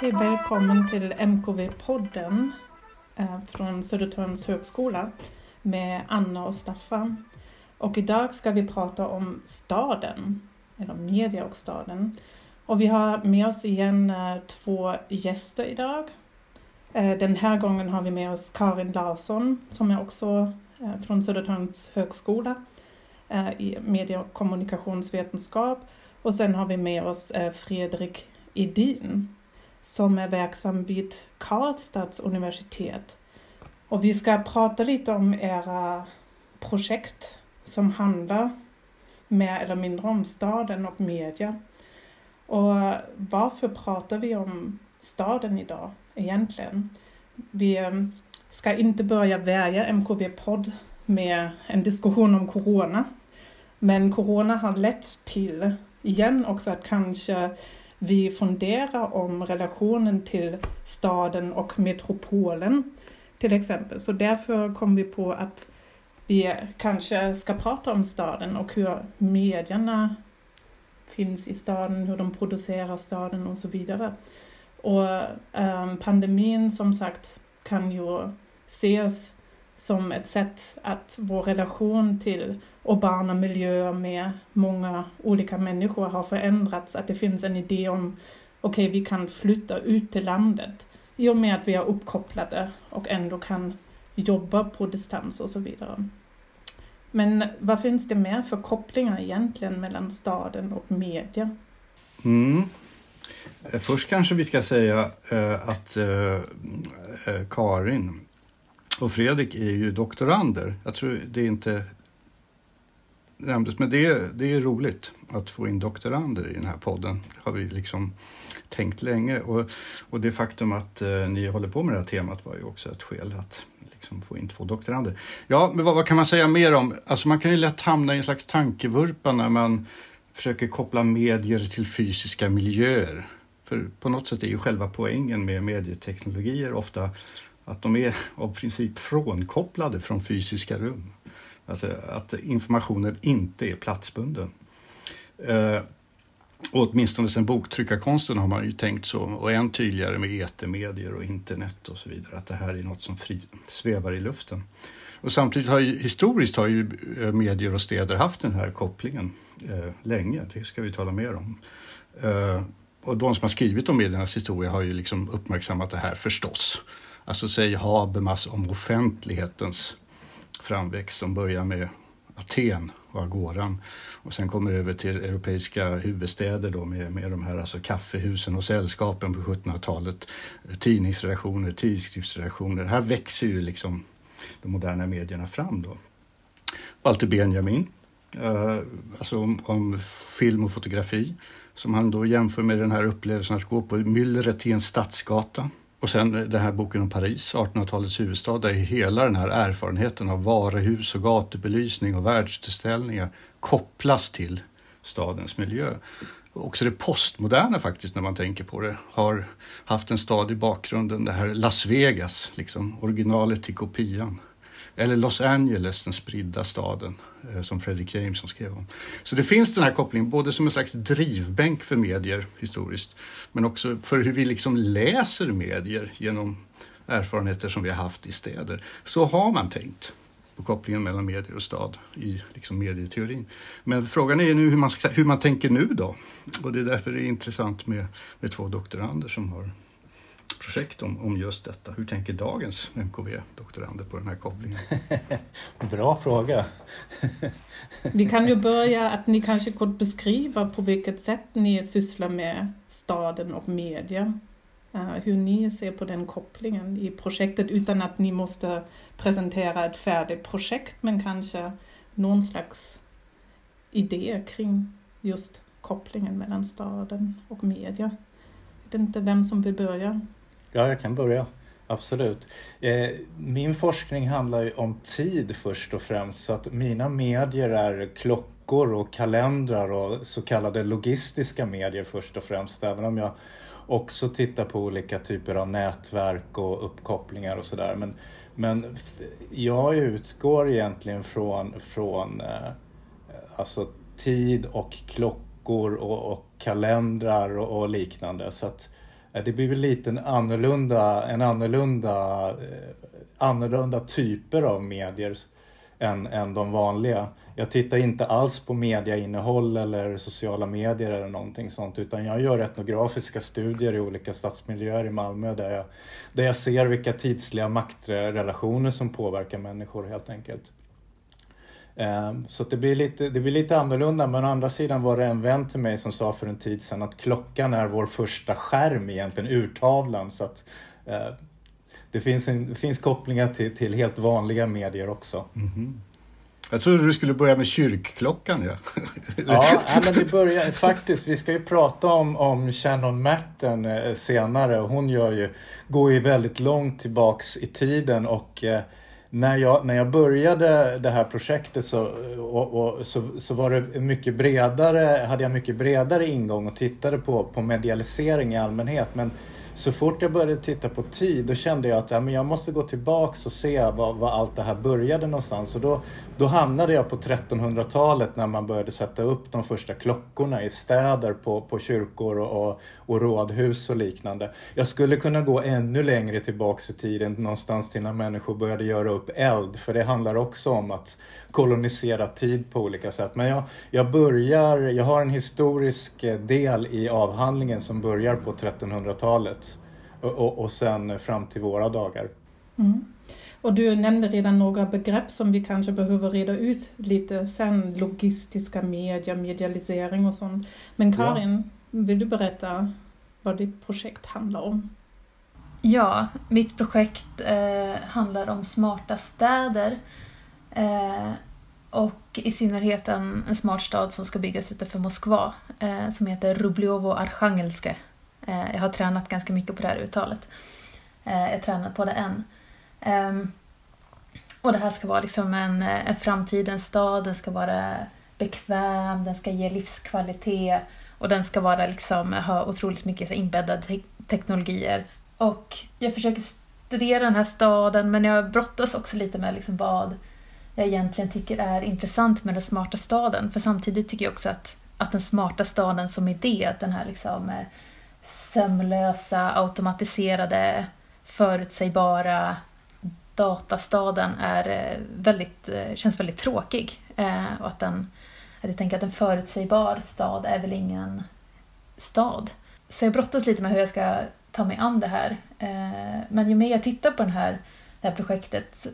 Hej, välkommen till MKV-podden från Södertörns högskola med Anna och Staffan. Och idag ska vi prata om staden, eller media och staden. Och vi har med oss igen två gäster idag. Den här gången har vi med oss Karin Larsson som är också från Södertörns högskola i media- och kommunikationsvetenskap. Och sen har vi med oss Fredrik Edin som är verksam vid Karlstads universitet. Och vi ska prata lite om era projekt som handlar mer eller mindre om staden och media. Och varför pratar vi om staden idag egentligen? Vi ska inte börja värja MKV-podd med en diskussion om corona. Men corona har lett till igen också att kanske vi funderar om relationen till staden och metropolen till exempel. Så därför kom vi på att vi kanske ska prata om staden och hur medierna finns i staden, hur de producerar staden och så vidare. Och pandemin som sagt kan ju ses som ett sätt att vår relation till urbana miljöer med många olika människor har förändrats. Att det finns en idé om vi kan flytta ut till landet i och med att vi är uppkopplade och ändå kan jobba på distans och så vidare. Men vad finns det mer för kopplingar egentligen mellan staden och media? Först kanske vi ska säga att Karin och Fredrik är ju doktorander. Jag tror det inte nämndes, men det är roligt att få in doktorander i den här podden. Det har vi liksom tänkt länge. Och det faktum att ni håller på med det här temat var ju också ett skäl att liksom få in två doktorander. Ja, men vad kan man säga mer om? Alltså man kan ju lätt hamna i en slags tankevurpa när man försöker koppla medier till fysiska miljöer. För på något sätt är ju själva poängen med medieteknologier ofta att de är av princip frånkopplade från fysiska rum. Alltså att informationen inte är platsbunden. Och åtminstone sedan boktryckarkonsten har man ju tänkt så. Och än tydligare med etermedier och internet och så vidare. Att det här är något som svävar i luften. Och samtidigt har historiskt medier och städer haft den här kopplingen länge. Det ska vi tala mer om. Och de som har skrivit om mediernas historia har ju liksom uppmärksammat det här förstås. Alltså säger Habermas om offentlighetens framväxt som börjar med Aten och Agoran. Och sen kommer över till europeiska huvudstäder då med de här alltså kaffehusen och sällskapen på 1700-talet. Tidningsredaktioner, tidskriftsredaktioner. Här växer ju liksom de moderna medierna fram då. Walter Benjamin, alltså om film och fotografi. Som han då jämför med den här upplevelsen att gå på myllret i en stadsgata. Och sen den här boken om Paris, 1800-talets huvudstad, där hela den här erfarenheten av varuhus och gatubelysning och världsutställningar kopplas till stadens miljö. Och också det postmoderna faktiskt, när man tänker på det, har haft en stad i bakgrunden, det här Las Vegas, liksom, originalet till kopian. Eller Los Angeles, den spridda staden, som Fredrik James som skrev om. Så det finns den här kopplingen, både som en slags drivbänk för medier historiskt, men också för hur vi liksom läser medier genom erfarenheter som vi har haft i städer. Så har man tänkt på kopplingen mellan medier och stad i liksom medieteorin. Men frågan är nu hur man tänker nu då. Och det är därför det är intressant med två doktorander som har projekt om just detta. Hur tänker dagens MKV-doktorander på den här kopplingen? Bra fråga. Vi kan ju börja att ni kanske kort beskriva på vilket sätt ni sysslar med staden och media. Hur ni ser på den kopplingen i projektet utan att ni måste presentera ett färdigt projekt, men kanske någon slags idé kring just kopplingen mellan staden och media. Jag vet inte vem som vill börja. Ja, jag kan börja. Absolut. Min forskning handlar ju om tid först och främst. Så att mina medier är klockor och kalendrar och så kallade logistiska medier först och främst. Även om jag också tittar på olika typer av nätverk och uppkopplingar och sådär. Men jag utgår egentligen från alltså tid och klockor. klockor och kalendrar och liknande. Så att det blir väl lite annorlunda typer av medier än de vanliga. Jag tittar inte alls på mediainnehåll eller sociala medier eller någonting sånt, utan jag gör etnografiska studier i olika stadsmiljöer i Malmö där jag ser vilka tidsliga maktrelationer som påverkar människor helt enkelt. Så att det blir lite annorlunda, men å andra sidan var det en vän till mig som sa för en tid sedan att klockan är vår första skärm egentligen, urtavlan, så att det finns kopplingar till helt vanliga medier också. Mm-hmm. Jag trodde du skulle börja med kyrkklockan. Ja, ja men det börjar faktiskt. Vi ska ju prata om Shannon Mattern senare. Hon går ju väldigt långt tillbaks i tiden, och när jag började det här projektet så var det mycket bredare, hade jag mycket bredare ingång och tittade på medialisering i allmänhet, men så fort jag började titta på tid, då kände jag att men jag måste gå tillbaks och se var allt det här började någonstans. Och då hamnade jag på 1300-talet när man började sätta upp de första klockorna i städer på kyrkor och rådhus och liknande. Jag skulle kunna gå ännu längre tillbaks i tiden, någonstans till när människor började göra upp eld. För det handlar också om att kolonisera tid på olika sätt. Men jag har en historisk del i avhandlingen som börjar på 1300-talet. Och sen fram till våra dagar. Mm. Och du nämnde redan några begrepp som vi kanske behöver reda ut lite sen. Logistiska medier, medialisering och sånt. Men Karin, vill du berätta vad ditt projekt handlar om? Ja, mitt projekt handlar om smarta städer. Och i synnerhet en smart stad som ska byggas utanför Moskva. Som heter Rublyovo-Arkhangelskoye. Jag har tränat ganska mycket på det här uttalet. Jag tränar på det än. Och det här ska vara liksom en framtidens stad. Den ska vara bekväm, den ska ge livskvalitet. Och den ska vara liksom, ha otroligt mycket så inbäddade teknologier. Och jag försöker studera den här staden, men jag brottas också lite med liksom vad jag egentligen tycker är intressant med den smarta staden. För samtidigt tycker jag också att den smarta staden som idé, att den här liksom sömlösa, automatiserade, förutsägbara datastaden känns väldigt tråkig. Och jag tänker att en förutsägbar stad är väl ingen stad. Så jag brottas lite med hur jag ska ta mig an det här. Men ju mer jag tittar på det här projektet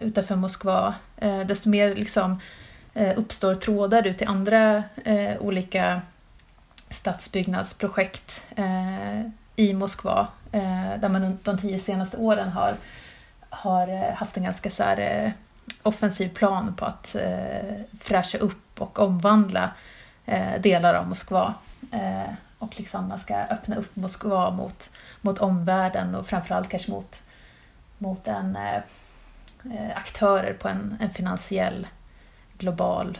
utanför Moskva, desto mer liksom uppstår trådar ut till andra olika stadsbyggnadsprojekt i Moskva, där man de 10 senaste åren har haft en ganska så här, offensiv plan på att fräscha upp och omvandla delar av Moskva, och liksom man ska öppna upp Moskva mot omvärlden och framförallt kanske mot en aktörer på en finansiell global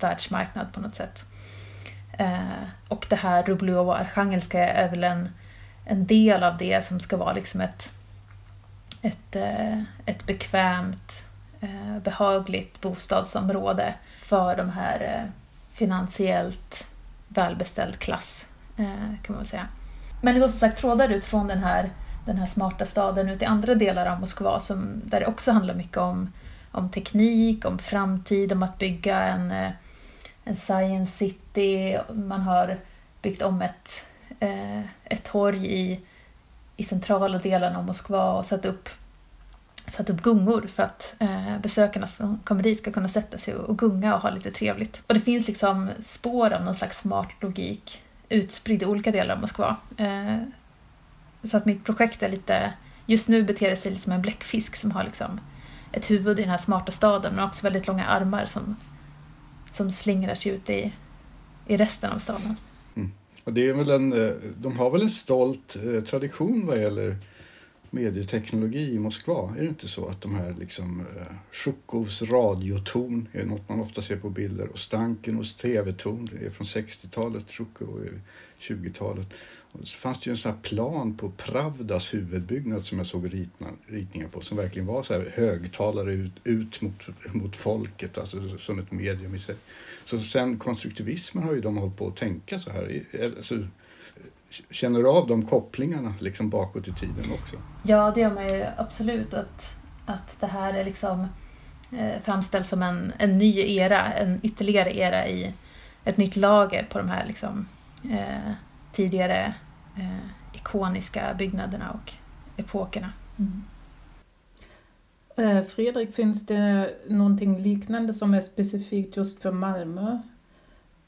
världsmarknad på något sätt. Och det här Rublyovo-Arkhangelskoye är väl en del av det som ska vara liksom ett bekvämt, behagligt bostadsområde för de här finansiellt välbeställd klass, kan man väl säga. Men det går som sagt trådar ut från den här smarta staden ut i andra delar av Moskva där det också handlar mycket om teknik, om framtid, om att bygga en science city. Man har byggt om ett torg i centrala delen av Moskva och satt upp gungor för att besökarna som kommer dit ska kunna sätta sig och gunga och ha lite trevligt. Och det finns liksom spår av någon slags smart logik utspridd i olika delar av Moskva. Så att mitt projekt är lite, just nu beter det sig lite som en bläckfisk som har liksom ett huvud i den här smarta staden, men också väldigt långa armar som slingrar sig ut i resten av staden. Mm. Och det är väl de har väl en stolt tradition vad gäller medieteknologi i Moskva. Är det inte så att de här liksom Shukhovs radiotorn är något man ofta ser på bilder, och Stankinos tv-torn är från 60-talet, Shukhov 20-talet. Och så fanns det ju en sån här plan på Pravdas huvudbyggnad som jag såg ritningar på, som verkligen var så här högtalare ut mot folket, alltså som ett medium i sig. Så sen konstruktivismen har ju de hållit på att tänka så här, alltså, känner du av de kopplingarna liksom bakåt i tiden också? Ja, det gör man ju absolut, att det här är liksom framställs som en ny era, en ytterligare era i ett nytt lager på de här liksom tidigare ikoniska byggnaderna och epokerna. Mm. Fredrik, finns det någonting liknande som är specifikt just för Malmö?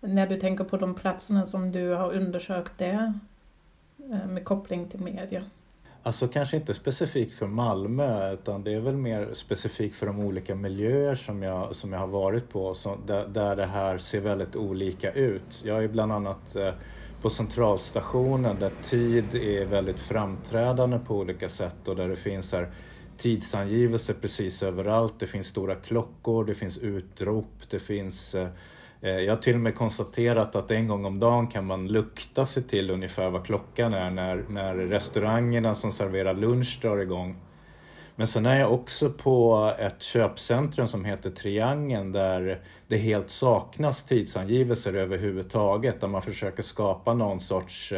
När du tänker på de platserna som du har undersökt där med koppling till media? Alltså kanske inte specifikt för Malmö, utan det är väl mer specifikt för de olika miljöer som jag har varit på, där det här ser väldigt olika ut. Jag är bland annat på centralstationen där tid är väldigt framträdande på olika sätt, och där det finns här tidsangivelser precis överallt. Det finns stora klockor, det finns utrop, det finns... Jag har till och med konstaterat att en gång om dagen kan man lukta sig till ungefär vad klockan är när restaurangerna som serverar lunch drar igång. Men sen är jag också på ett köpcentrum som heter Triangeln, där det helt saknas tidsangivelser överhuvudtaget. Där man försöker skapa någon sorts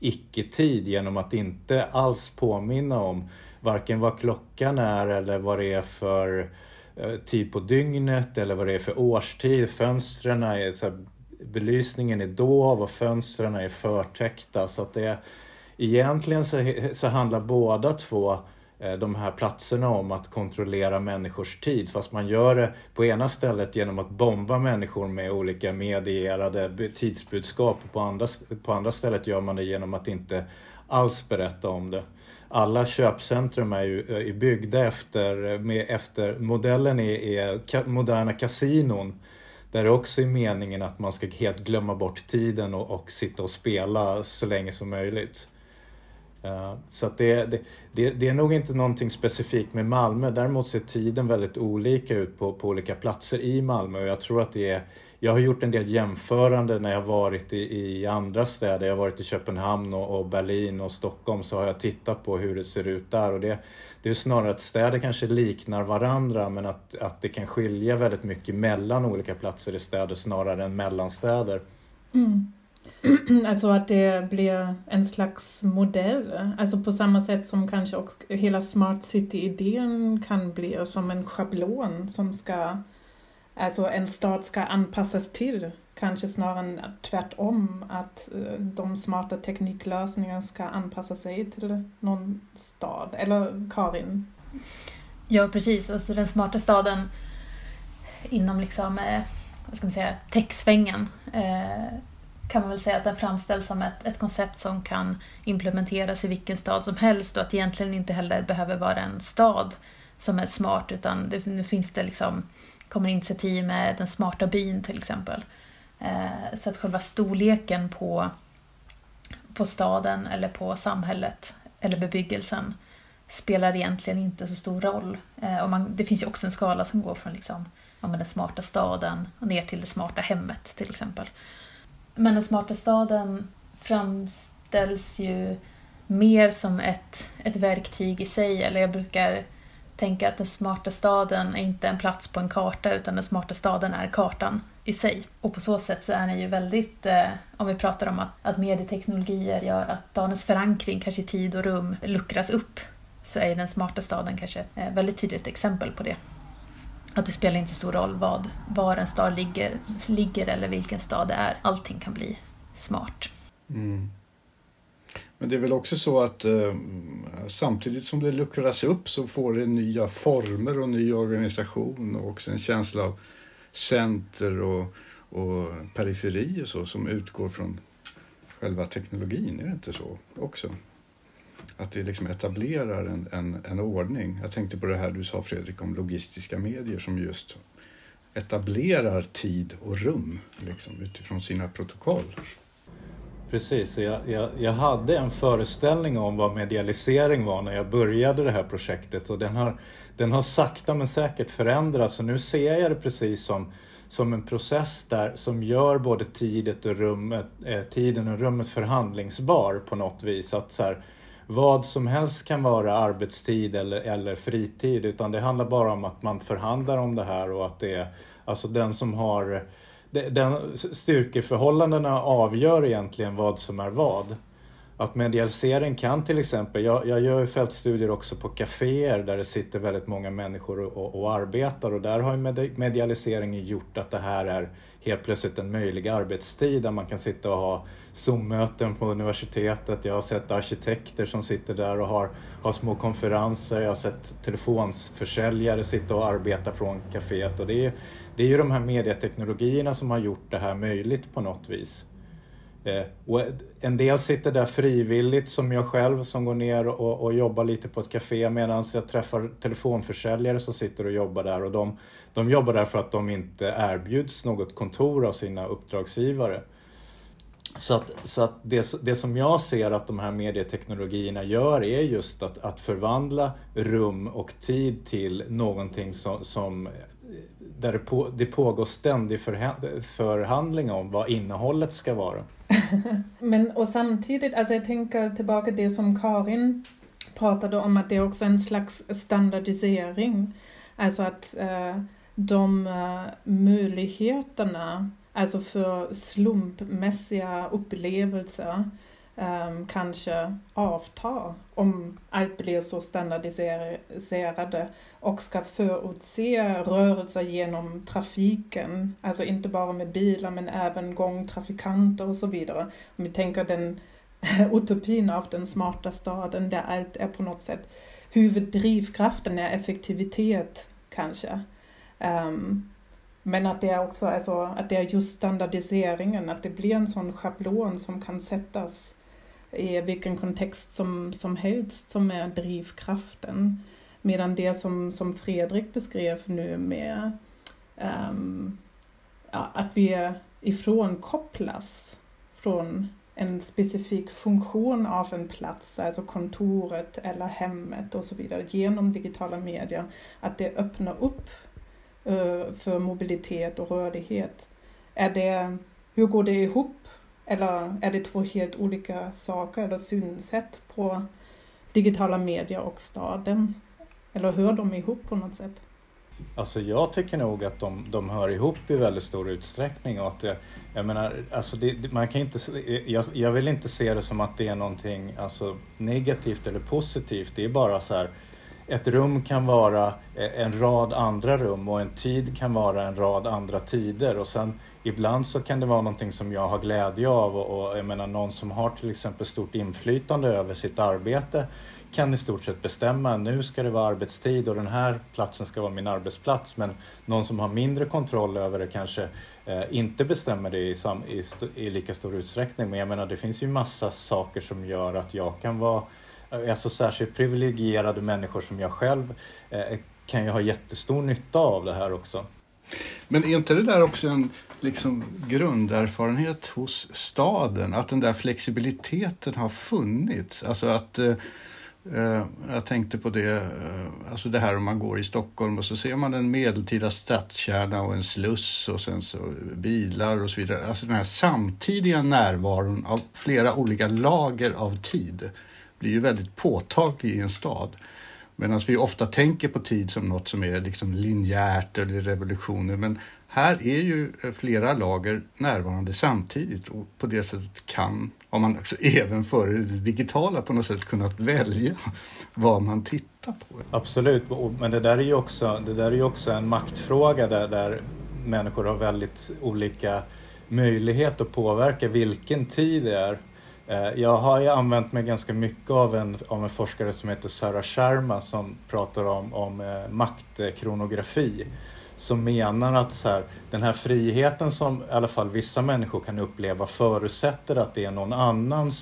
icke-tid genom att inte alls påminna om varken vad klockan är eller vad det är för... tid på dygnet eller vad det är för årstid. Fönstren är så här, belysningen är dov och fönstren är förtäckta, så att det egentligen så handlar båda två de här platserna om att kontrollera människors tid, fast man gör det på ena stället genom att bomba människor med olika medierade tidsbudskap, och på andra stället gör man det genom att inte alls berätta om det. Alla köpcentrum är ju byggda efter modellen är moderna kasinon, där det också är meningen att man ska helt glömma bort tiden och sitta och spela så länge som möjligt. Så att det är nog inte någonting specifikt med Malmö. Däremot ser tiden väldigt olika ut på olika platser i Malmö, och jag tror att det är... Jag har gjort en del jämförande när jag varit i andra städer. Jag har varit i Köpenhamn och Berlin och Stockholm, så har jag tittat på hur det ser ut där. Och det är snarare att städer kanske liknar varandra, men att det kan skilja väldigt mycket mellan olika platser i städer snarare än mellan städer. Mm. Alltså att det blir en slags modell. Alltså på samma sätt som kanske också hela Smart City-idén kan bli som en schablon som ska... Alltså en stad ska anpassas till, kanske snarare tvärtom, att de smarta tekniklösningarna ska anpassa sig till någon stad. Eller Karin? Ja, precis. Alltså den smarta staden inom liksom, vad ska man säga, techsvängen kan man väl säga att den framställs som ett koncept som kan implementeras i vilken stad som helst, och att egentligen inte heller behöver vara en stad som är smart, utan nu finns det liksom... kommer initiativ med den smarta byn till exempel. Så att själva storleken på staden eller på samhället eller bebyggelsen spelar egentligen inte så stor roll. Det finns ju också en skala som går från liksom, den smarta staden och ner till det smarta hemmet till exempel. Men den smarta staden framställs ju mer som ett verktyg i sig, eller jag brukar... tänka att den smarta staden är inte en plats på en karta, utan den smarta staden är kartan i sig. Och på så sätt så är den ju väldigt, om vi pratar om att medieteknologier gör att dagens förankring kanske i tid och rum luckras upp, så är den smarta staden kanske ett väldigt tydligt exempel på det. Att det spelar inte stor roll var en stad ligger eller vilken stad det är. Allting kan bli smart. Mm. Men det är väl också så att samtidigt som det luckras upp så får det nya former och ny organisation, och också en känsla av center och periferi och så, som utgår från själva teknologin, är det inte så också? Att det liksom etablerar en ordning. Jag tänkte på det här du sa, Fredrik, om logistiska medier som just etablerar tid och rum liksom, utifrån sina protokoll. Precis, jag hade en föreställning om vad medialisering var när jag började det här projektet, och den har sakta men säkert förändrats, och nu ser jag det precis som, som en process där som gör både tiden och rummet förhandlingsbar på något vis. Att så här, vad som helst kan vara arbetstid eller fritid, utan det handlar bara om att man förhandlar om det här och att det är, alltså den som har den styrkeförhållandena avgör egentligen vad som är vad. Att medialisering kan till exempel, jag gör ju fältstudier också på kaféer där det sitter väldigt många människor och arbetar, och där har ju medialiseringen gjort att det här är helt plötsligt en möjlig arbetstid där man kan sitta och ha Zoom-möten på universitetet. Jag har sett arkitekter som sitter där och har små konferenser, jag har sett telefonförsäljare sitta och arbeta från kaféet, och det är ju de här medieteknologierna som har gjort det här möjligt på något vis. Och en del sitter där frivilligt som jag själv som går ner och jobbar lite på ett café, medan jag träffar telefonförsäljare som sitter och jobbar där, och de jobbar där för att de inte erbjuds något kontor av sina uppdragsgivare. Så att det som jag ser att de här medieteknologierna gör är just att förvandla rum och tid till någonting som där det pågår ständig förhandling om vad innehållet ska vara. Men och samtidigt, alltså jag tänker tillbaka det som Karin pratade om, att det är också en slags standardisering. Alltså att de möjligheterna, alltså för slumpmässiga upplevelser kanske avtar om allt blir så standardiserade och ska förutse rörelser genom trafiken, alltså inte bara med bilar men även gångtrafikanter och så vidare. Om vi tänker den utopin av den smarta staden där allt är på något sätt, huvuddrivkraften är effektivitet kanske. Men att det är också, alltså, att det är just standardiseringen, att det blir en sån schablon som kan sättas i vilken kontext som helst som är drivkraften. Medan det som Fredrik beskrev nu med att vi ifrånkopplas från en specifik funktion av en plats, alltså kontoret eller hemmet och så vidare, genom digitala medier, att det öppnar upp för mobilitet och rörlighet. Hur går det ihop? Eller är det två helt olika saker eller synsätt på digitala medier och staden? Eller hör de ihop på något sätt? Alltså jag tycker nog att de hör ihop i väldigt stor utsträckning. Och att jag menar, alltså man kan inte, jag vill inte se det som att det är någonting alltså, negativt eller positivt. Det är bara så här, ett rum kan vara en rad andra rum och en tid kan vara en rad andra tider, och sen ibland så kan det vara någonting som jag har glädje av, och jag menar någon som har till exempel stort inflytande över sitt arbete kan i stort sett bestämma, nu ska det vara arbetstid och den här platsen ska vara min arbetsplats, men någon som har mindre kontroll över det kanske inte bestämmer det i lika stor utsträckning. Men jag menar det finns ju massa saker som gör att jag kan vara, alltså särskilt privilegierade människor som jag själv kan ju ha jättestor nytta av det här också. Men är inte det där också en liksom grunderfarenhet hos staden? Att den där flexibiliteten har funnits? Alltså att jag tänkte på det, alltså det här om man går i Stockholm och så ser man en medeltida stadskärna och en sluss och sen så bilar och så vidare. Alltså den här samtidiga närvaron av flera olika lager av tid blir ju väldigt påtaglig i en stad. Medan vi ofta tänker på tid som något som är liksom linjärt eller revolutioner. Men här är ju flera lager närvarande samtidigt. Och på det sättet kan, om man också även före det digitala på något sätt kunnat välja vad man tittar på. Absolut, men det där är ju också en maktfråga där människor har väldigt olika möjlighet att påverka vilken tid det är. Jag har ju använt mig ganska mycket av en forskare som heter Sarah Sharma som pratar om maktkronografi, som menar att så här, den här friheten som i alla fall vissa människor kan uppleva förutsätter att det är någon annan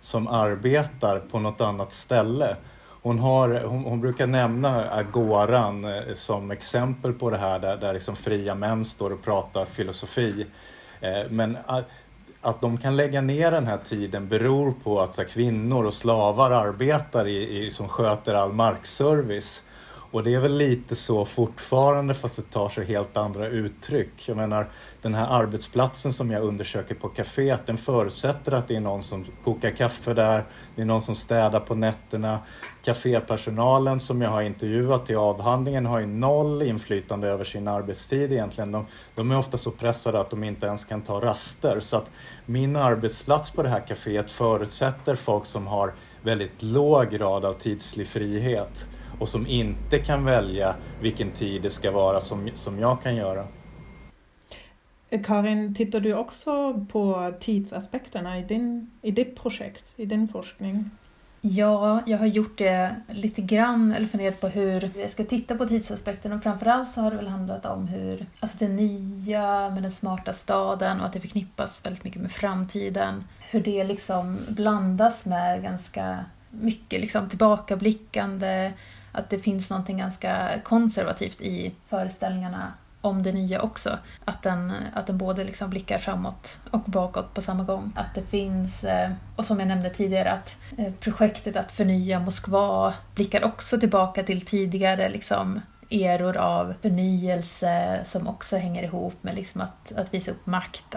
som arbetar på något annat ställe. Hon brukar nämna agoran som exempel på det här där liksom fria män står och pratar filosofi, men att de kan lägga ner den här tiden beror på att så här, kvinnor och slavar arbetar som sköter all markservice. Och det är väl lite så fortfarande, fast det tar sig helt andra uttryck. Jag menar, den här arbetsplatsen som jag undersöker på kaféet, den förutsätter att det är någon som kokar kaffe där, det är någon som städar på nätterna. Kafépersonalen som jag har intervjuat i avhandlingen har ju noll inflytande över sin arbetstid egentligen. De är ofta så pressade att de inte ens kan ta raster. Så att min arbetsplats på det här kaféet förutsätter folk som har väldigt låg grad av tidslig frihet och som inte kan välja vilken tid det ska vara som jag kan göra. Karin, tittar du också på tidsaspekterna i ditt projekt, i din forskning? Ja, jag har gjort det lite grann, eller funderat på hur jag ska titta på tidsaspekterna. Och framförallt så har det väl handlat om hur, alltså det nya med den smarta staden och att det förknippas väldigt mycket med framtiden. Hur det liksom blandas med ganska mycket liksom tillbakablickande, att det finns någonting ganska konservativt i föreställningarna om det nya också. Att den både liksom blickar framåt och bakåt på samma gång. Att det finns, och som jag nämnde tidigare, att projektet att förnya Moskva blickar också tillbaka till tidigare liksom eror av förnyelse som också hänger ihop med liksom att visa upp makt,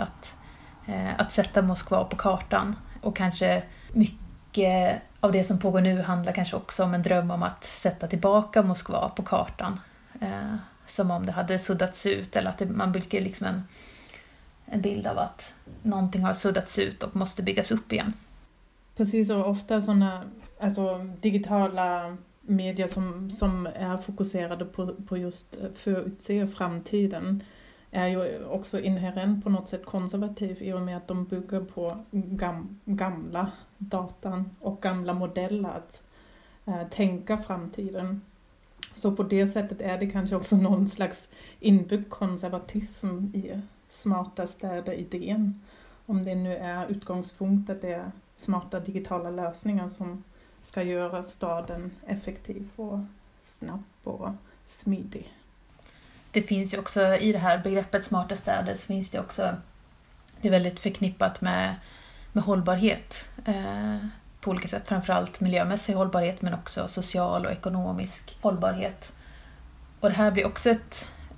att sätta Moskva på kartan. Och kanske mycket av det som pågår nu handlar kanske också om en dröm om att sätta tillbaka Moskva på kartan. Som om det hade suddats ut, eller att man bygger liksom en bild av att någonting har suddats ut och måste byggas upp igen. Precis, och ofta sådana digitala medier som är fokuserade på just förutse framtiden är ju också inherent på något sätt konservativ i och med att de bygger på gamla datan och gamla modeller att tänka framtiden. Så på det sättet är det kanske också någon slags inbyggd konservatism i smarta städer-idén. Om det nu är utgångspunkten att det är smarta digitala lösningar som ska göra staden effektiv och snabb och smidig. Det finns ju också i det här begreppet smarta städer så finns det också, det är väldigt förknippat med hållbarhet på olika sätt, framförallt miljömässig hållbarhet men också social och ekonomisk hållbarhet. Och det här blir också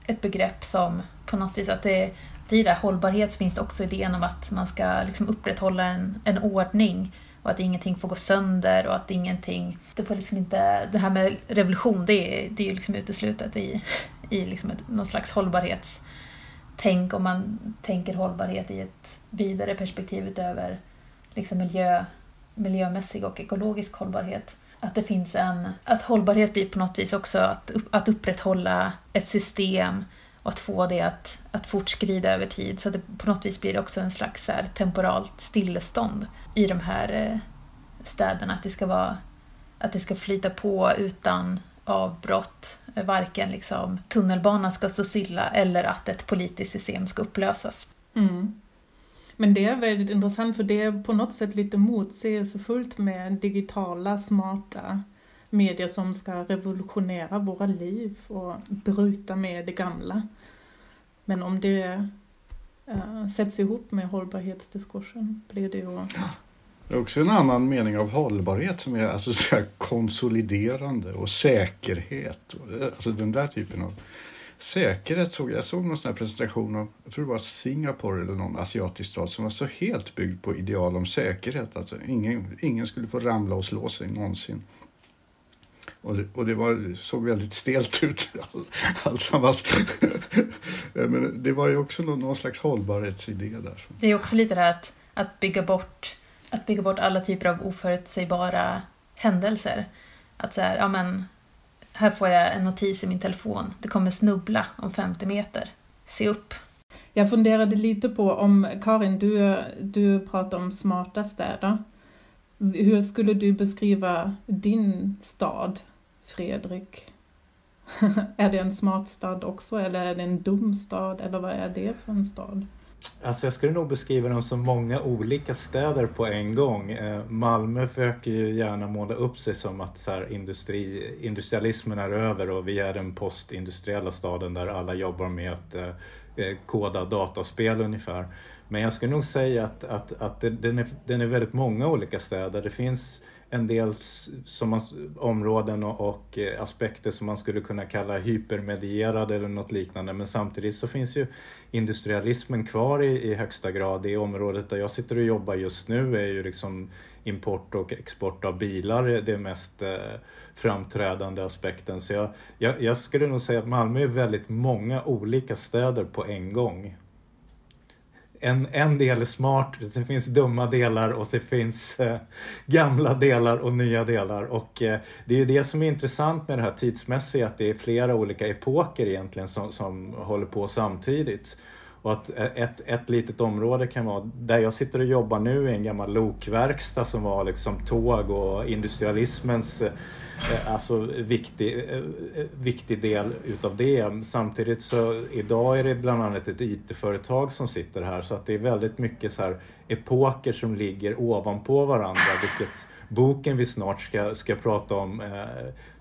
ett begrepp som på något vis att i det här hållbarhet så finns det också idén om att man ska liksom upprätthålla en ordning och att ingenting får gå sönder och att ingenting, det får liksom inte, det här med revolution det är liksom uteslutet i liksom någon slags hållbarhetstänk om man tänker hållbarhet i ett vidare perspektiv utöver liksom miljömässig och ekologisk hållbarhet. Att det finns att hållbarhet blir på något vis också att upprätthålla ett system och att få det att fortskrida över tid. Så att det på något vis blir också en slags temporalt stillestånd i de här städerna. Att det ska flyta på utan avbrott. Varken liksom tunnelbanan ska stå stilla eller att ett politiskt system ska upplösas. Mm. Men det är väldigt intressant för det är på något sätt lite motsägelsefullt med digitala, smarta medier som ska revolutionera våra liv och bryta med det gamla. Men om det sätts ihop med hållbarhetsdiskursen blir det ju... Det är också en annan mening av hållbarhet som är alltså så här konsoliderande och säkerhet. Alltså den där typen av... Säkerhet såg någon sån här presentation av, jag tror det var Singapore eller någon asiatisk stad som var så helt byggd på ideal om säkerhet. Alltså ingen skulle få ramla och slå sig någonsin. Och det såg väldigt stelt ut allsammans. Men det var ju också någon slags hållbarhetsidé där. Det är också lite det här att bygga bort alla typer av oförutsägbara händelser. Att så här, ja men... Här får jag en notis i min telefon. Det kommer snubbla om 50 meter. Se upp. Jag funderade lite på om, Karin, du pratar om smarta städer. Hur skulle du beskriva din stad, Fredrik? Är det en smart stad också? Eller är det en dum stad? Eller vad är det för en stad? Alltså jag skulle nog beskriva dem som många olika städer på en gång. Malmö försöker ju gärna måla upp sig som att så här industrialismen är över och vi är den postindustriella staden där alla jobbar med att koda dataspel ungefär. Men jag skulle nog säga att den är väldigt många olika städer. Det finns en del områden och aspekter som man skulle kunna kalla hypermedierade eller något liknande. Men samtidigt så finns ju industrialismen kvar i högsta grad. Det området där jag sitter och jobbar just nu är ju liksom import och export av bilar. Det är mest framträdande aspekten. Så jag skulle nog säga att Malmö är väldigt många olika städer på en gång. En del är smart, det finns dumma delar och det finns gamla delar och nya delar. Och det är det som är intressant med det här tidsmässiga, att det är flera olika epoker egentligen som håller på samtidigt. Och att ett litet område kan vara, där jag sitter och jobbar nu, är en gammal lokverkstad som var liksom tåg och industrialismens alltså viktig del utav det. Samtidigt så idag är det bland annat ett IT-företag som sitter här, så att det är väldigt mycket så här epoker som ligger ovanpå varandra, vilket boken vi snart ska prata om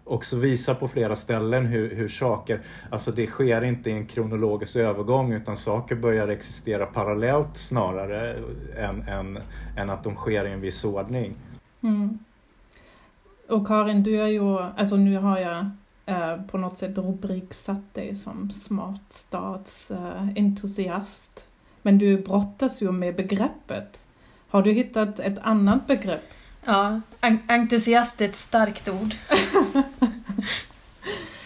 också visar på flera ställen hur saker, alltså det sker inte i en kronologisk övergång, utan saker börjar existera parallellt snarare än att de sker i en viss ordning. Mm. Och Karin, du är ju, alltså nu har jag på något sätt rubriksatt dig som smart stadsentusiast, men du brottas ju med begreppet. Har du hittat ett annat begrepp? Ja, entusiast är ett starkt ord.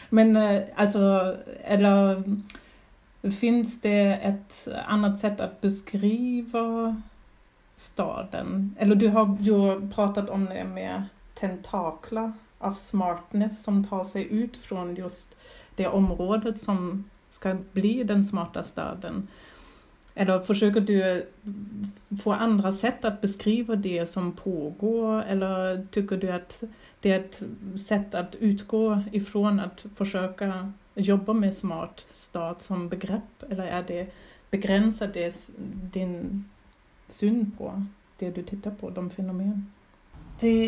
Men alltså, eller finns det ett annat sätt att beskriva staden? Eller du har ju pratat om det med tentaklar av smartness som tar sig ut från just det området som ska bli den smarta staden. Eller försöker du få andra sätt att beskriva det som pågår? Eller tycker du att det är ett sätt att utgå ifrån att försöka jobba med smart stad som begrepp? Eller är det begränsat din syn på det du tittar på, de fenomen?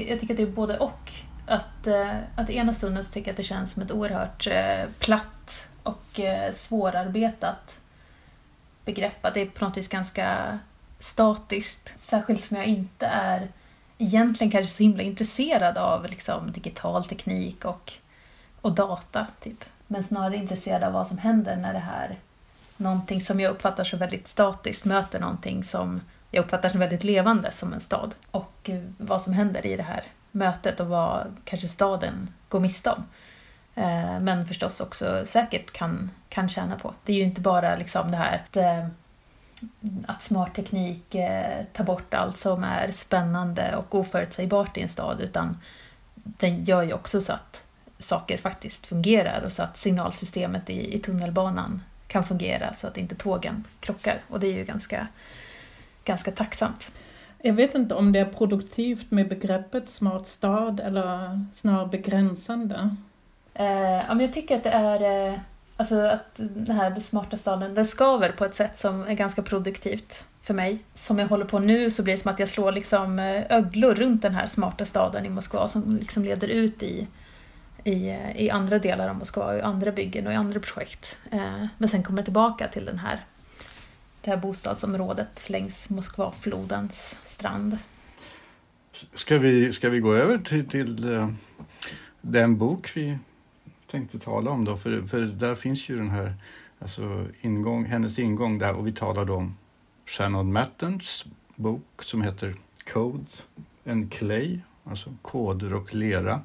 Jag tycker att det är både och. Att ena stunden så tycker jag att det känns som ett oerhört platt och svårarbetat begrepp, att det är på något vis ganska statiskt, särskilt som jag inte är egentligen kanske så himla intresserad av liksom digital teknik och data typ, men snarare intresserad av vad som händer när det här, någonting som jag uppfattar som väldigt statiskt möter någonting som jag uppfattar som väldigt levande som en stad, och vad som händer i det här mötet och vad kanske staden går miste om. Men förstås också säkert kan tjäna på. Det är ju inte bara liksom det här att smart teknik tar bort allt som är spännande och oförutsägbart i en stad, utan den gör ju också så att saker faktiskt fungerar och så att signalsystemet i tunnelbanan kan fungera så att inte tågen krockar, och det är ju ganska tacksamt. Jag vet inte om det är produktivt med begreppet smart stad eller snarare begränsande. Jag tycker att det är alltså att den här den smarta staden, den skaver på ett sätt som är ganska produktivt för mig. Som jag håller på nu så blir det som att jag slår liksom öglor runt den här smarta staden i Moskva som liksom leder ut i andra delar av Moskva, i andra byggen och i andra projekt. Men sen kommer jag tillbaka till det här bostadsområdet längs Moskvaflodens strand. Ska vi gå över till den bok vi tänkte tala om då, för där finns ju den här, alltså hennes ingång där, och vi talade om Shannon Matterns bok som heter Code and Clay, alltså koder och lera,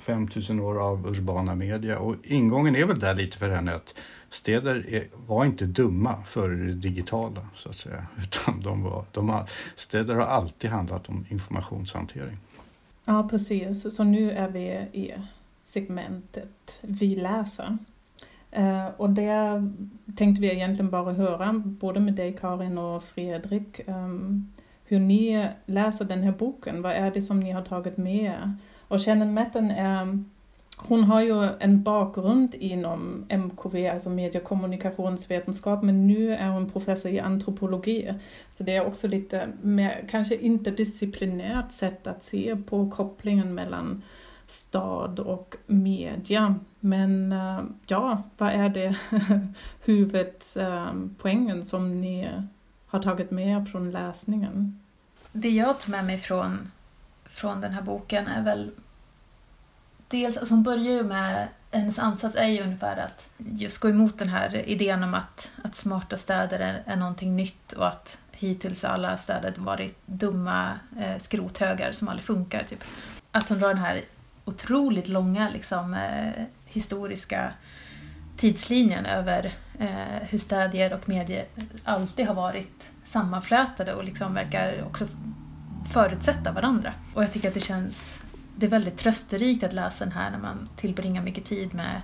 5000 år av urbana media, och ingången är väl där lite för henne att städer var inte dumma för det digitala så att säga, utan städer har alltid handlat om informationshantering. Ja, precis. Så nu är vi i segmentet Vi läser. Och där tänkte vi egentligen bara höra, både med dig Karin och Fredrik, hur ni läser den här boken. Vad är det som ni har tagit med er? Och Shannon Mattern hon har ju en bakgrund inom MKV, alltså mediekommunikationsvetenskap, men nu är hon professor i antropologi. Så det är också lite mer, kanske interdisciplinärt sätt att se på kopplingen mellan stad och media. Men ja, vad är det huvudpoängen som ni har tagit med från läsningen? Det jag tar med mig från den här boken är väl dels, alltså hon börjar ju med, hennes ansats är ju ungefär att just gå emot den här idén om att smarta städer är någonting nytt och att hittills alla städer varit dumma skrothögar som aldrig funkar typ. Att hon drar den här otroligt långa liksom, historiska tidslinjen över hur städer och medier alltid har varit sammanflätade och liksom verkar också förutsätta varandra. Och jag tycker att det är väldigt trösterikt att läsa den här när man tillbringar mycket tid med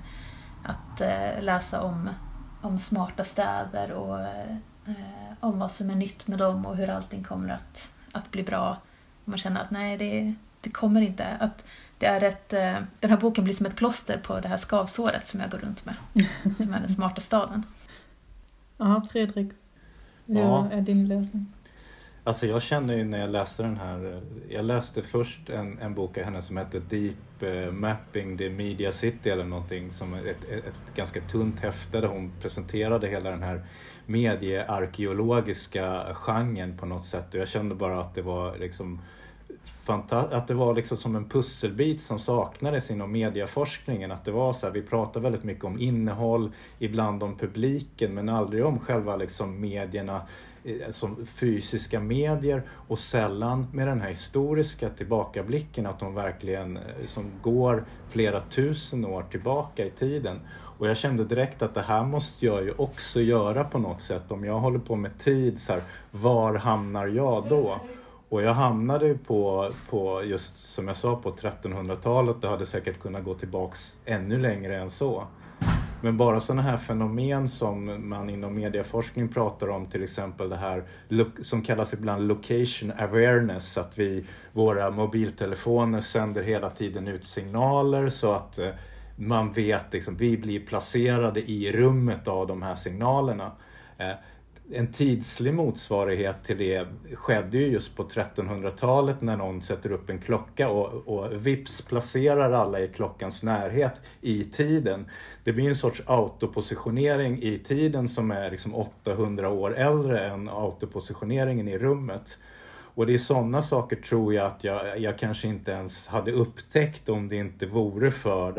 att läsa om smarta städer och om vad som är nytt med dem och hur allting kommer att bli bra. Man känner att nej, det kommer inte. Att det är den här boken blir som ett plåster på det här skavsåret som jag går runt med. Som är den smarta staden. Ja, Fredrik. Ja, är din lösning? Alltså jag kände ju när jag läste den här, jag läste först en bok av henne som heter Deep Mapping, The Media City eller någonting, som ett ganska tunt häfte där hon presenterade hela den här mediearkeologiska genren på något sätt, och jag kände bara att det var liksom att det var liksom som en pusselbit som saknades inom medieforskningen. Att det var så här, vi pratar väldigt mycket om innehåll, ibland om publiken, men aldrig om själva liksom medierna som fysiska medier, och sällan med den här historiska tillbakablicken att de verkligen som går flera tusen år tillbaka i tiden. Och jag kände direkt att det här måste jag ju också göra på något sätt. Om jag håller på med tid så här, var hamnar jag då? Och jag hamnade på just som jag sa på 1300-talet. Det hade säkert kunnat gå tillbaks ännu längre än så. Men bara sådana här fenomen som man inom medieforskning pratar om, till exempel det här som kallas ibland location awareness, att våra mobiltelefoner sänder hela tiden ut signaler så att man vet liksom, vi blir placerade i rummet av de här signalerna. En tidslig motsvarighet till det skedde ju just på 1300-talet när någon sätter upp en klocka och vips placerar alla i klockans närhet i tiden. Det blir en sorts autopositionering i tiden som är liksom 800 år äldre än autopositioneringen i rummet. Och det är sådana saker tror jag att jag kanske inte ens hade upptäckt om det inte vore för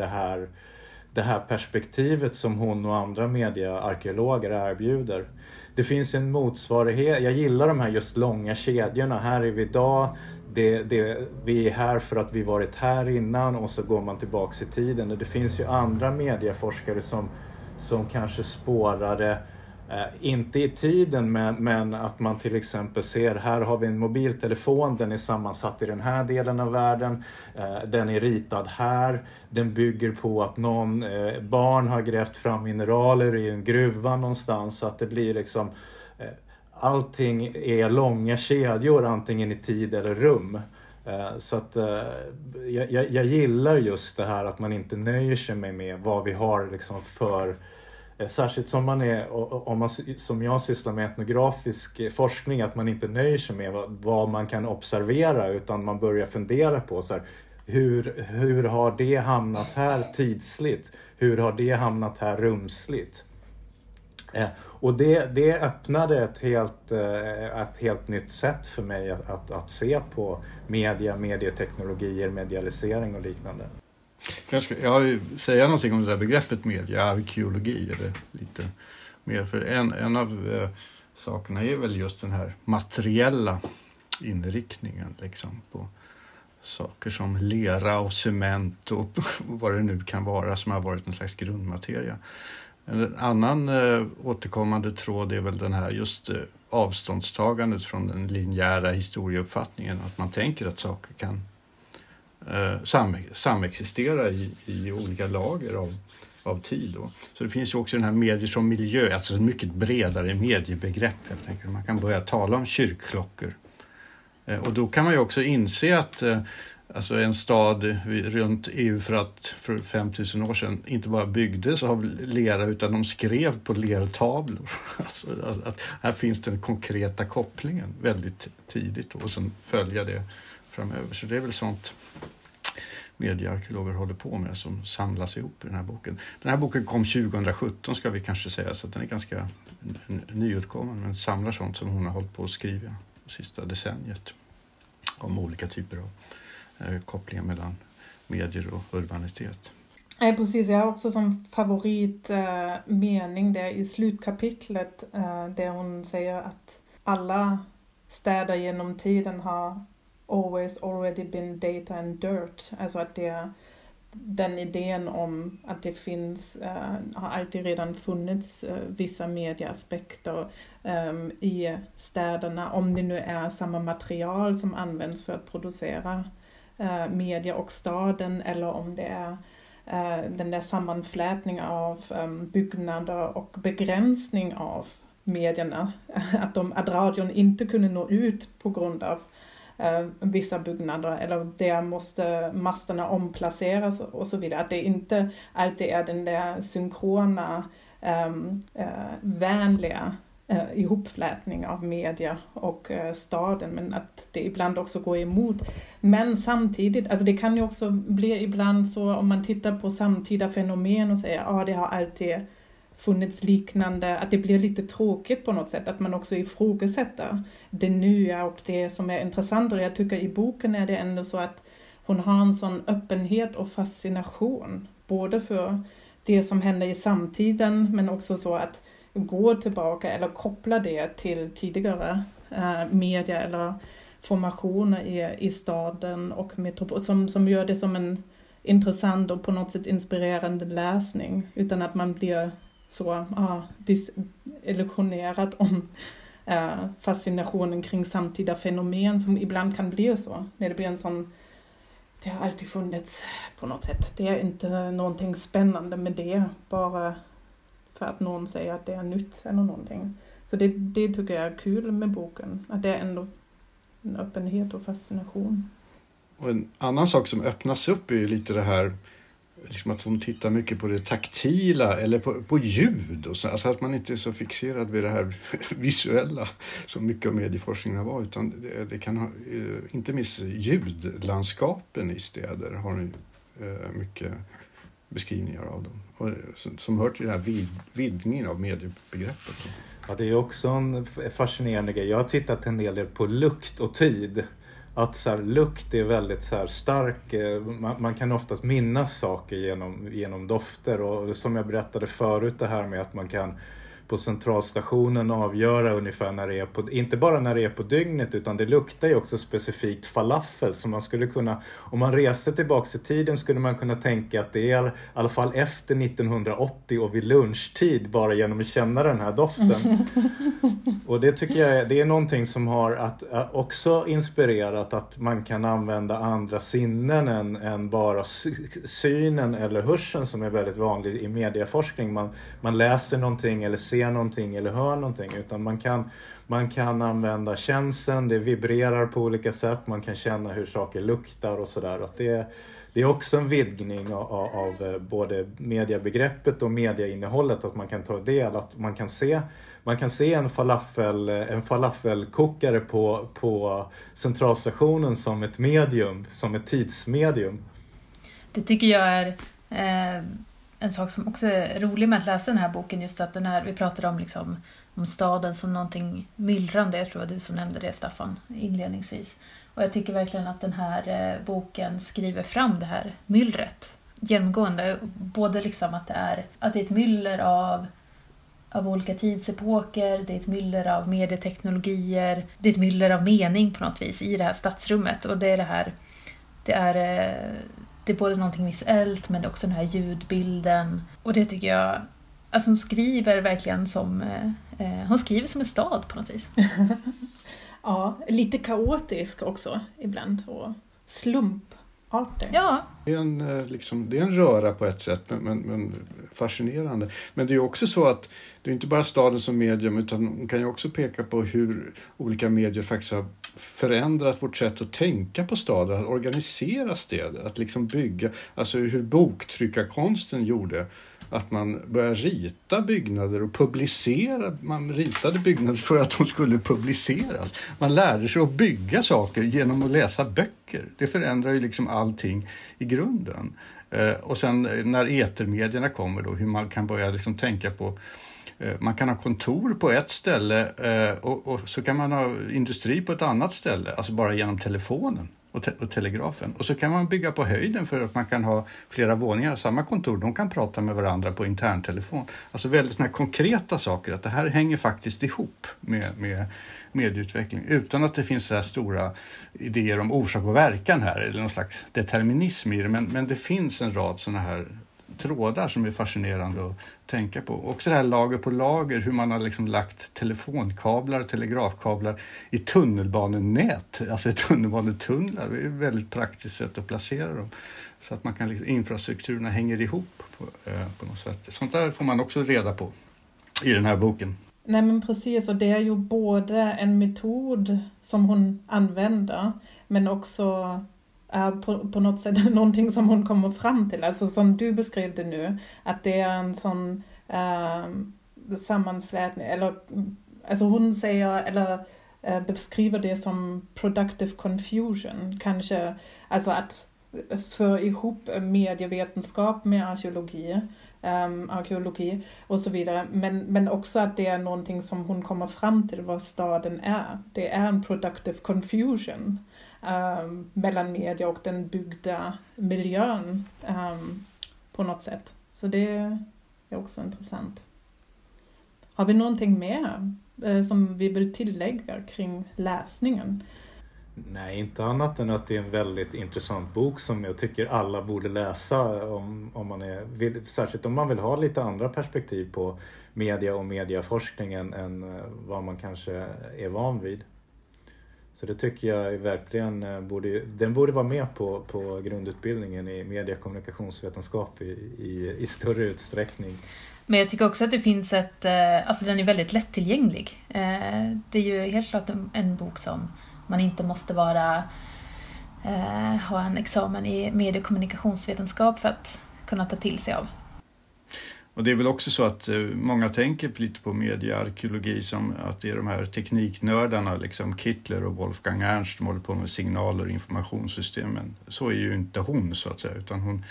det här perspektivet som hon och andra mediearkeologer erbjuder. Det finns en motsvarighet. Jag gillar de här just långa kedjorna. Här är vi idag. Vi är här för att vi varit här innan, och så går man tillbaka i tiden. Och det finns ju andra medieforskare som kanske spårade inte i tiden, men att man till exempel ser, här har vi en mobiltelefon, den är sammansatt i den här delen av världen, den är ritad här, den bygger på att någon barn har grävt fram mineraler i en gruva någonstans, så att det blir liksom, allting är långa kedjor antingen i tid eller rum. Så att jag gillar just det här att man inte nöjer sig med vad vi har liksom för. Särskilt som som jag sysslar med etnografisk forskning, att man inte nöjer sig med vad man kan observera, utan man börjar fundera på så här, hur har det hamnat här tidsligt? Hur har det hamnat här rumsligt? Och det öppnade ett helt nytt sätt för mig att se på media, medieteknologier, medialisering och liknande. Jag säger någonting om det där begreppet mediearkeologi eller lite mer, för en av sakerna är väl just den här materiella inriktningen liksom, på saker som lera och cement och vad det nu kan vara som har varit en slags grundmateria. En annan återkommande tråd är väl den här just avståndstagandet från den linjära historieuppfattningen, att man tänker att saker kan samexistera i olika lager av tid då. Så det finns ju också den här medier som miljö, alltså ett mycket bredare mediebegrepp helt enkelt. Man kan börja tala om kyrkklockor. Och då kan man ju också inse att alltså en stad runt EU för 5000 år sedan inte bara byggdes av lera, utan de skrev på lertavlor. Alltså att här finns den konkreta kopplingen väldigt tidigt då, och sen följer det framöver. Så det är väl sånt mediearkeologer håller på med som samlas ihop i den här boken. Den här boken kom 2017 ska vi kanske säga, så den är ganska nyutkommen, men samlar sånt som hon har hållit på att skriva det sista decenniet om olika typer av kopplingar mellan medier och urbanitet. Ja, precis, jag har också som favoritmening det i slutkapitlet där hon säger att alla städer genom tiden har always already been data and dirt. Alltså att det, den idén om att det finns, har alltid redan funnits vissa medieaspekter i städerna. Om det nu är samma material som används för att producera media och staden, eller om det är den där sammanflätningen av byggnader och begränsning av medierna. Att radion inte kunde nå ut på grund av vissa byggnader, eller där måste masterna omplaceras och så vidare. Att det inte alltid är den där synkrona, vänliga ihopflätning av media och staden, men att det ibland också går emot. Men samtidigt, alltså det kan ju också bli ibland så om man tittar på samtida fenomen och säger att det har alltid funnits liknande, att det blir lite tråkigt på något sätt, att man också ifrågasätter det nya och det som är intressant. Och jag tycker i boken är det ändå så att hon har en sån öppenhet och fascination, både för det som händer i samtiden, men också så att gå tillbaka eller koppla det till tidigare media eller formationer i staden och metropol, som gör det som en intressant och på något sätt inspirerande läsning, utan att man blir så desillusionerad om fascinationen kring samtida fenomen, som ibland kan bli så, när det blir en sån, det har alltid funnits på något sätt, det är inte någonting spännande med det, bara för att någon säger att det är nytt eller någonting. Så det tycker jag är kul med boken. Att det är ändå en öppenhet och fascination. Och en annan sak som öppnas upp är ju lite det här, liksom att de tittar mycket på det taktila eller på ljud. Och så, alltså att man inte är så fixerad vid det här visuella som mycket av medieforskningen var. Utan det kan ha, inte minst ljudlandskapen i städer har nu mycket beskrivningar av dem, och som hör till den här vidgningen av mediebegreppet. Ja, det är också en fascinerande grej. Jag har tittat en del på lukt och tid. Att så här, lukt är väldigt så här stark. Man kan oftast minnas saker genom dofter. Och som jag berättade förut, det här med att man kan på centralstationen avgöra ungefär när det är på, inte bara när det är på dygnet, utan det luktar ju också specifikt falafel, som man skulle kunna, om man reste tillbaka i tiden, skulle man kunna tänka att det är i alla fall efter 1980 och vid lunchtid, bara genom att känna den här doften. Och det tycker jag det är någonting som har också inspirerat att man kan använda andra sinnen än bara synen eller hörseln, som är väldigt vanligt i medieforskning. Man läser någonting eller ser någonting eller hör någonting, utan man kan använda känseln, det vibrerar på olika sätt, man kan känna hur saker luktar och sådär. Det är också en vidgning av både mediebegreppet och medieinnehållet, att man kan ta del, att man kan se en falafelkokare på centralstationen som ett medium, som ett tidsmedium. Det tycker jag är en sak som också är rolig med att läsa den här boken, just att den här, vi pratade om, liksom, om staden som någonting myllrande, jag tror det var du som nämnde det, Staffan, inledningsvis. Och jag tycker verkligen att den här boken skriver fram det här myllret genomgående, både liksom att det är ett myller av olika tidsepoker, det är ett myller av medieteknologier, det är ett myller av mening på något vis i det här stadsrummet. Och det är både någonting visuellt, men också den här ljudbilden. Och det tycker jag, alltså hon skriver verkligen som hon skriver som en stad på något vis. Ja, lite kaotisk också ibland och slumpartad. Ja. Det är en röra på ett sätt, men fascinerande. Men det är också så att det är inte bara staden som medium, utan hon kan ju också peka på hur olika medier faktiskt har förändrat vårt sätt att tänka på staden, att organisera städer, att liksom bygga, alltså hur boktryckarkonsten gjorde att man började rita byggnader och publicera. Man ritade byggnader för att de skulle publiceras. Man lärde sig att bygga saker genom att läsa böcker. Det förändrar ju liksom allting i grunden. Och sen när etermedierna kommer då, hur man kan börja liksom tänka på, man kan ha kontor på ett ställe och så kan man ha industri på ett annat ställe, alltså bara genom telefonen och telegrafen. Och så kan man bygga på höjden för att man kan ha flera våningar, samma kontor, de kan prata med varandra på interntelefon. Alltså väldigt såna här konkreta saker, att det här hänger faktiskt ihop med medieutveckling, utan att det finns så här stora idéer om orsak och verkan här, eller någon slags determinism i det, men det finns en rad såna här trådar som är fascinerande att tänka på. Och så det här lager på lager, hur man har liksom lagt telefonkablar, telegrafkablar i tunnelbanenät, alltså tunnelbanetunnlar. Det är ett väldigt praktiskt sätt att placera dem så att man kan liksom, infrastrukturerna hänger ihop på något sätt. Sånt där får man också reda på i den här boken. Nej men precis, och det är ju både en metod som hon använder, men också på något sätt någonting som hon kommer fram till. Alltså som du beskrev det nu. Att det är en sån sammanflätning. Eller, alltså hon säger, eller beskriver det som productive confusion. Kanske alltså att föra ihop medievetenskap med arkeologi och så vidare. Men också att det är någonting som hon kommer fram till vad staden är. Det är en productive confusion. Mellan media och den byggda miljön på något sätt. Så det är också intressant. Har vi någonting mer som vi vill tillägga kring läsningen? Nej, inte annat än att det är en väldigt intressant bok som jag tycker alla borde läsa om man vill, särskilt om man vill ha lite andra perspektiv på media och medieforskningen än vad man kanske är van vid. Så det tycker jag verkligen borde vara med på grundutbildningen i mediekommunikationsvetenskap i större utsträckning. Men jag tycker också att det finns alltså den är väldigt lättillgänglig. Det är ju helt klart en bok som man inte måste ha en examen i mediekommunikationsvetenskap för att kunna ta till sig av. Och det är väl också så att många tänker lite på mediearkeologi som att det är de här tekniknördarna, liksom Kittler och Wolfgang Ernst, som håller på med signaler och informationssystemen. Så är ju inte hon så att säga, utan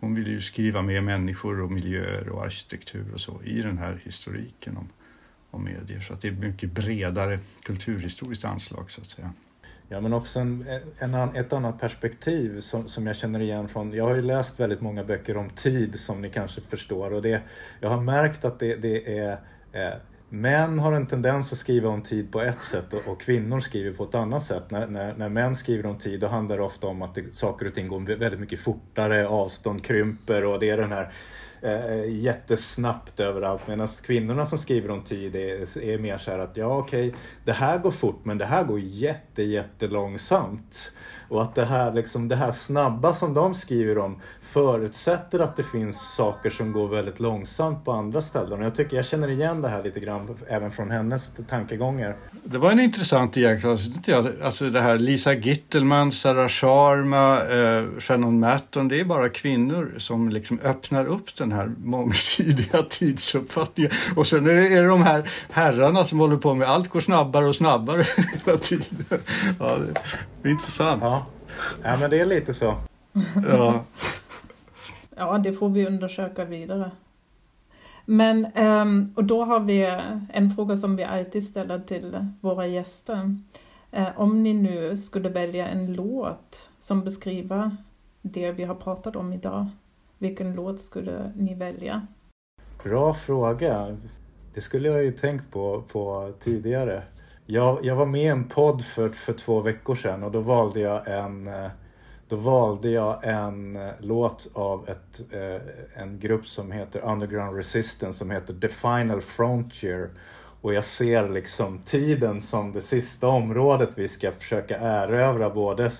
hon vill ju skriva med människor och miljöer och arkitektur och så i den här historiken om medier. Så att det är mycket bredare kulturhistoriskt anslag så att säga. Ja, men också ett annat perspektiv som jag känner igen från. Jag har ju läst väldigt många böcker om tid som ni kanske förstår. Och jag har märkt att det är män har en tendens att skriva om tid på ett sätt och kvinnor skriver på ett annat sätt. När män skriver om tid, då handlar det ofta om att saker och ting går väldigt mycket fortare, avstånd krymper och det är den här jättesnabbt överallt. Medan kvinnorna som skriver om tid är mer så här att ja okej, det här går fort men det här går jättelångsamt. Och att det här snabba som de skriver om förutsätter att det finns saker som går väldigt långsamt på andra ställen. Och jag känner igen det här lite grann även från hennes tankegångar. Det var en intressant iakttagelse. Alltså det här Lisa Gittelman, Sarah Sharma, Shannon Mattern, det är bara kvinnor som liksom öppnar upp den här mångsidiga tidsuppfattningen. Och sen är det de här herrarna som håller på med allt går snabbare och snabbare hela tiden. Ja, det är intressant. Ja, men det är lite så. Ja. Ja, det får vi undersöka vidare. Men, och då har vi en fråga som vi alltid ställer till våra gäster. Om ni nu skulle välja en låt som beskriver det vi har pratat om idag, vilken låt skulle ni välja? Bra fråga. Det skulle jag ju tänkt på tidigare. Jag var med i en podd för 2 veckor sedan och då valde jag en låt av en grupp som heter Underground Resistance som heter The Final Frontier. Och jag ser liksom tiden som det sista området vi ska försöka erövra både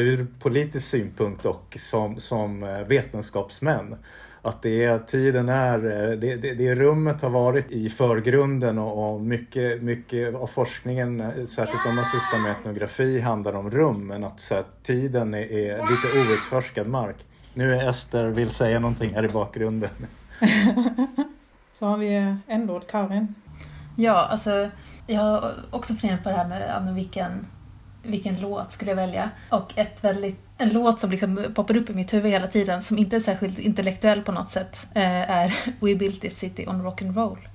ur politisk synpunkt och som vetenskapsmän. Att det rummet har varit i förgrunden och mycket av forskningen, särskilt om man sysslar med etnografi, handlar om rum. Men att så här, tiden är lite outforskad mark. Nu är Ester vill säga någonting här i bakgrunden. Så har vi en låt, Karin. Ja, alltså jag har också funderat på det här med vilken låt skulle jag välja. Och en låt som liksom poppar upp i mitt huvud hela tiden, som inte är särskilt intellektuell på något sätt, är We Built This City on Rock and Roll.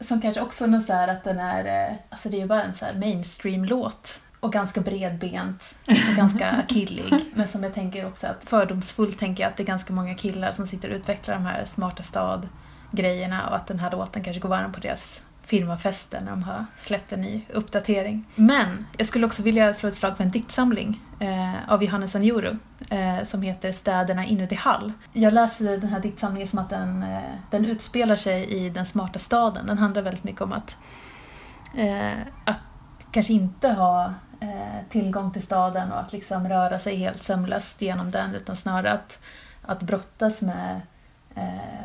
Som kanske också något så här att den är, alltså det är ju bara en så här mainstream-låt. Och ganska bredbent och ganska killig. Men som jag tänker också att fördomsfullt tänker jag att det är ganska många killar som sitter och utvecklar de här smarta stad-grejerna. Och att den här låten kanske går varm på deras firmafester när de har släppt en ny uppdatering. Men jag skulle också vilja slå ett slag för en diktsamling av Johannes Anjuru som heter Städerna inuti hall. Jag läser den här diktsamlingen som att den utspelar sig i den smarta staden. Den handlar väldigt mycket om att kanske inte ha tillgång till staden och att liksom röra sig helt sömlöst genom den, utan snarare att brottas med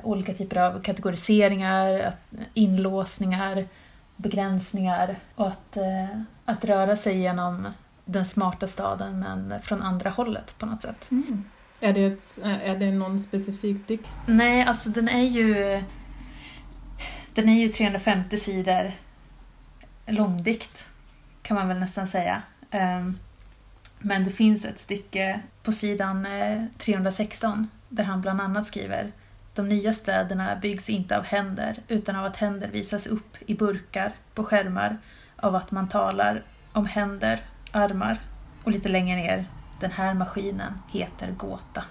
olika typer av kategoriseringar, inlåsningar, begränsningar och att röra sig genom den smarta staden men från andra hållet på något sätt. Mm. Är det någon specifik dikt? Nej, alltså den är ju 350 sidor långdikt kan man väl nästan säga. Men det finns ett stycke på sidan 316 där han bland annat skriver: de nya städerna byggs inte av händer utan av att händer visas upp i burkar, på skärmar, av att man talar om händer, armar. Och lite längre ner: den här maskinen heter gåta.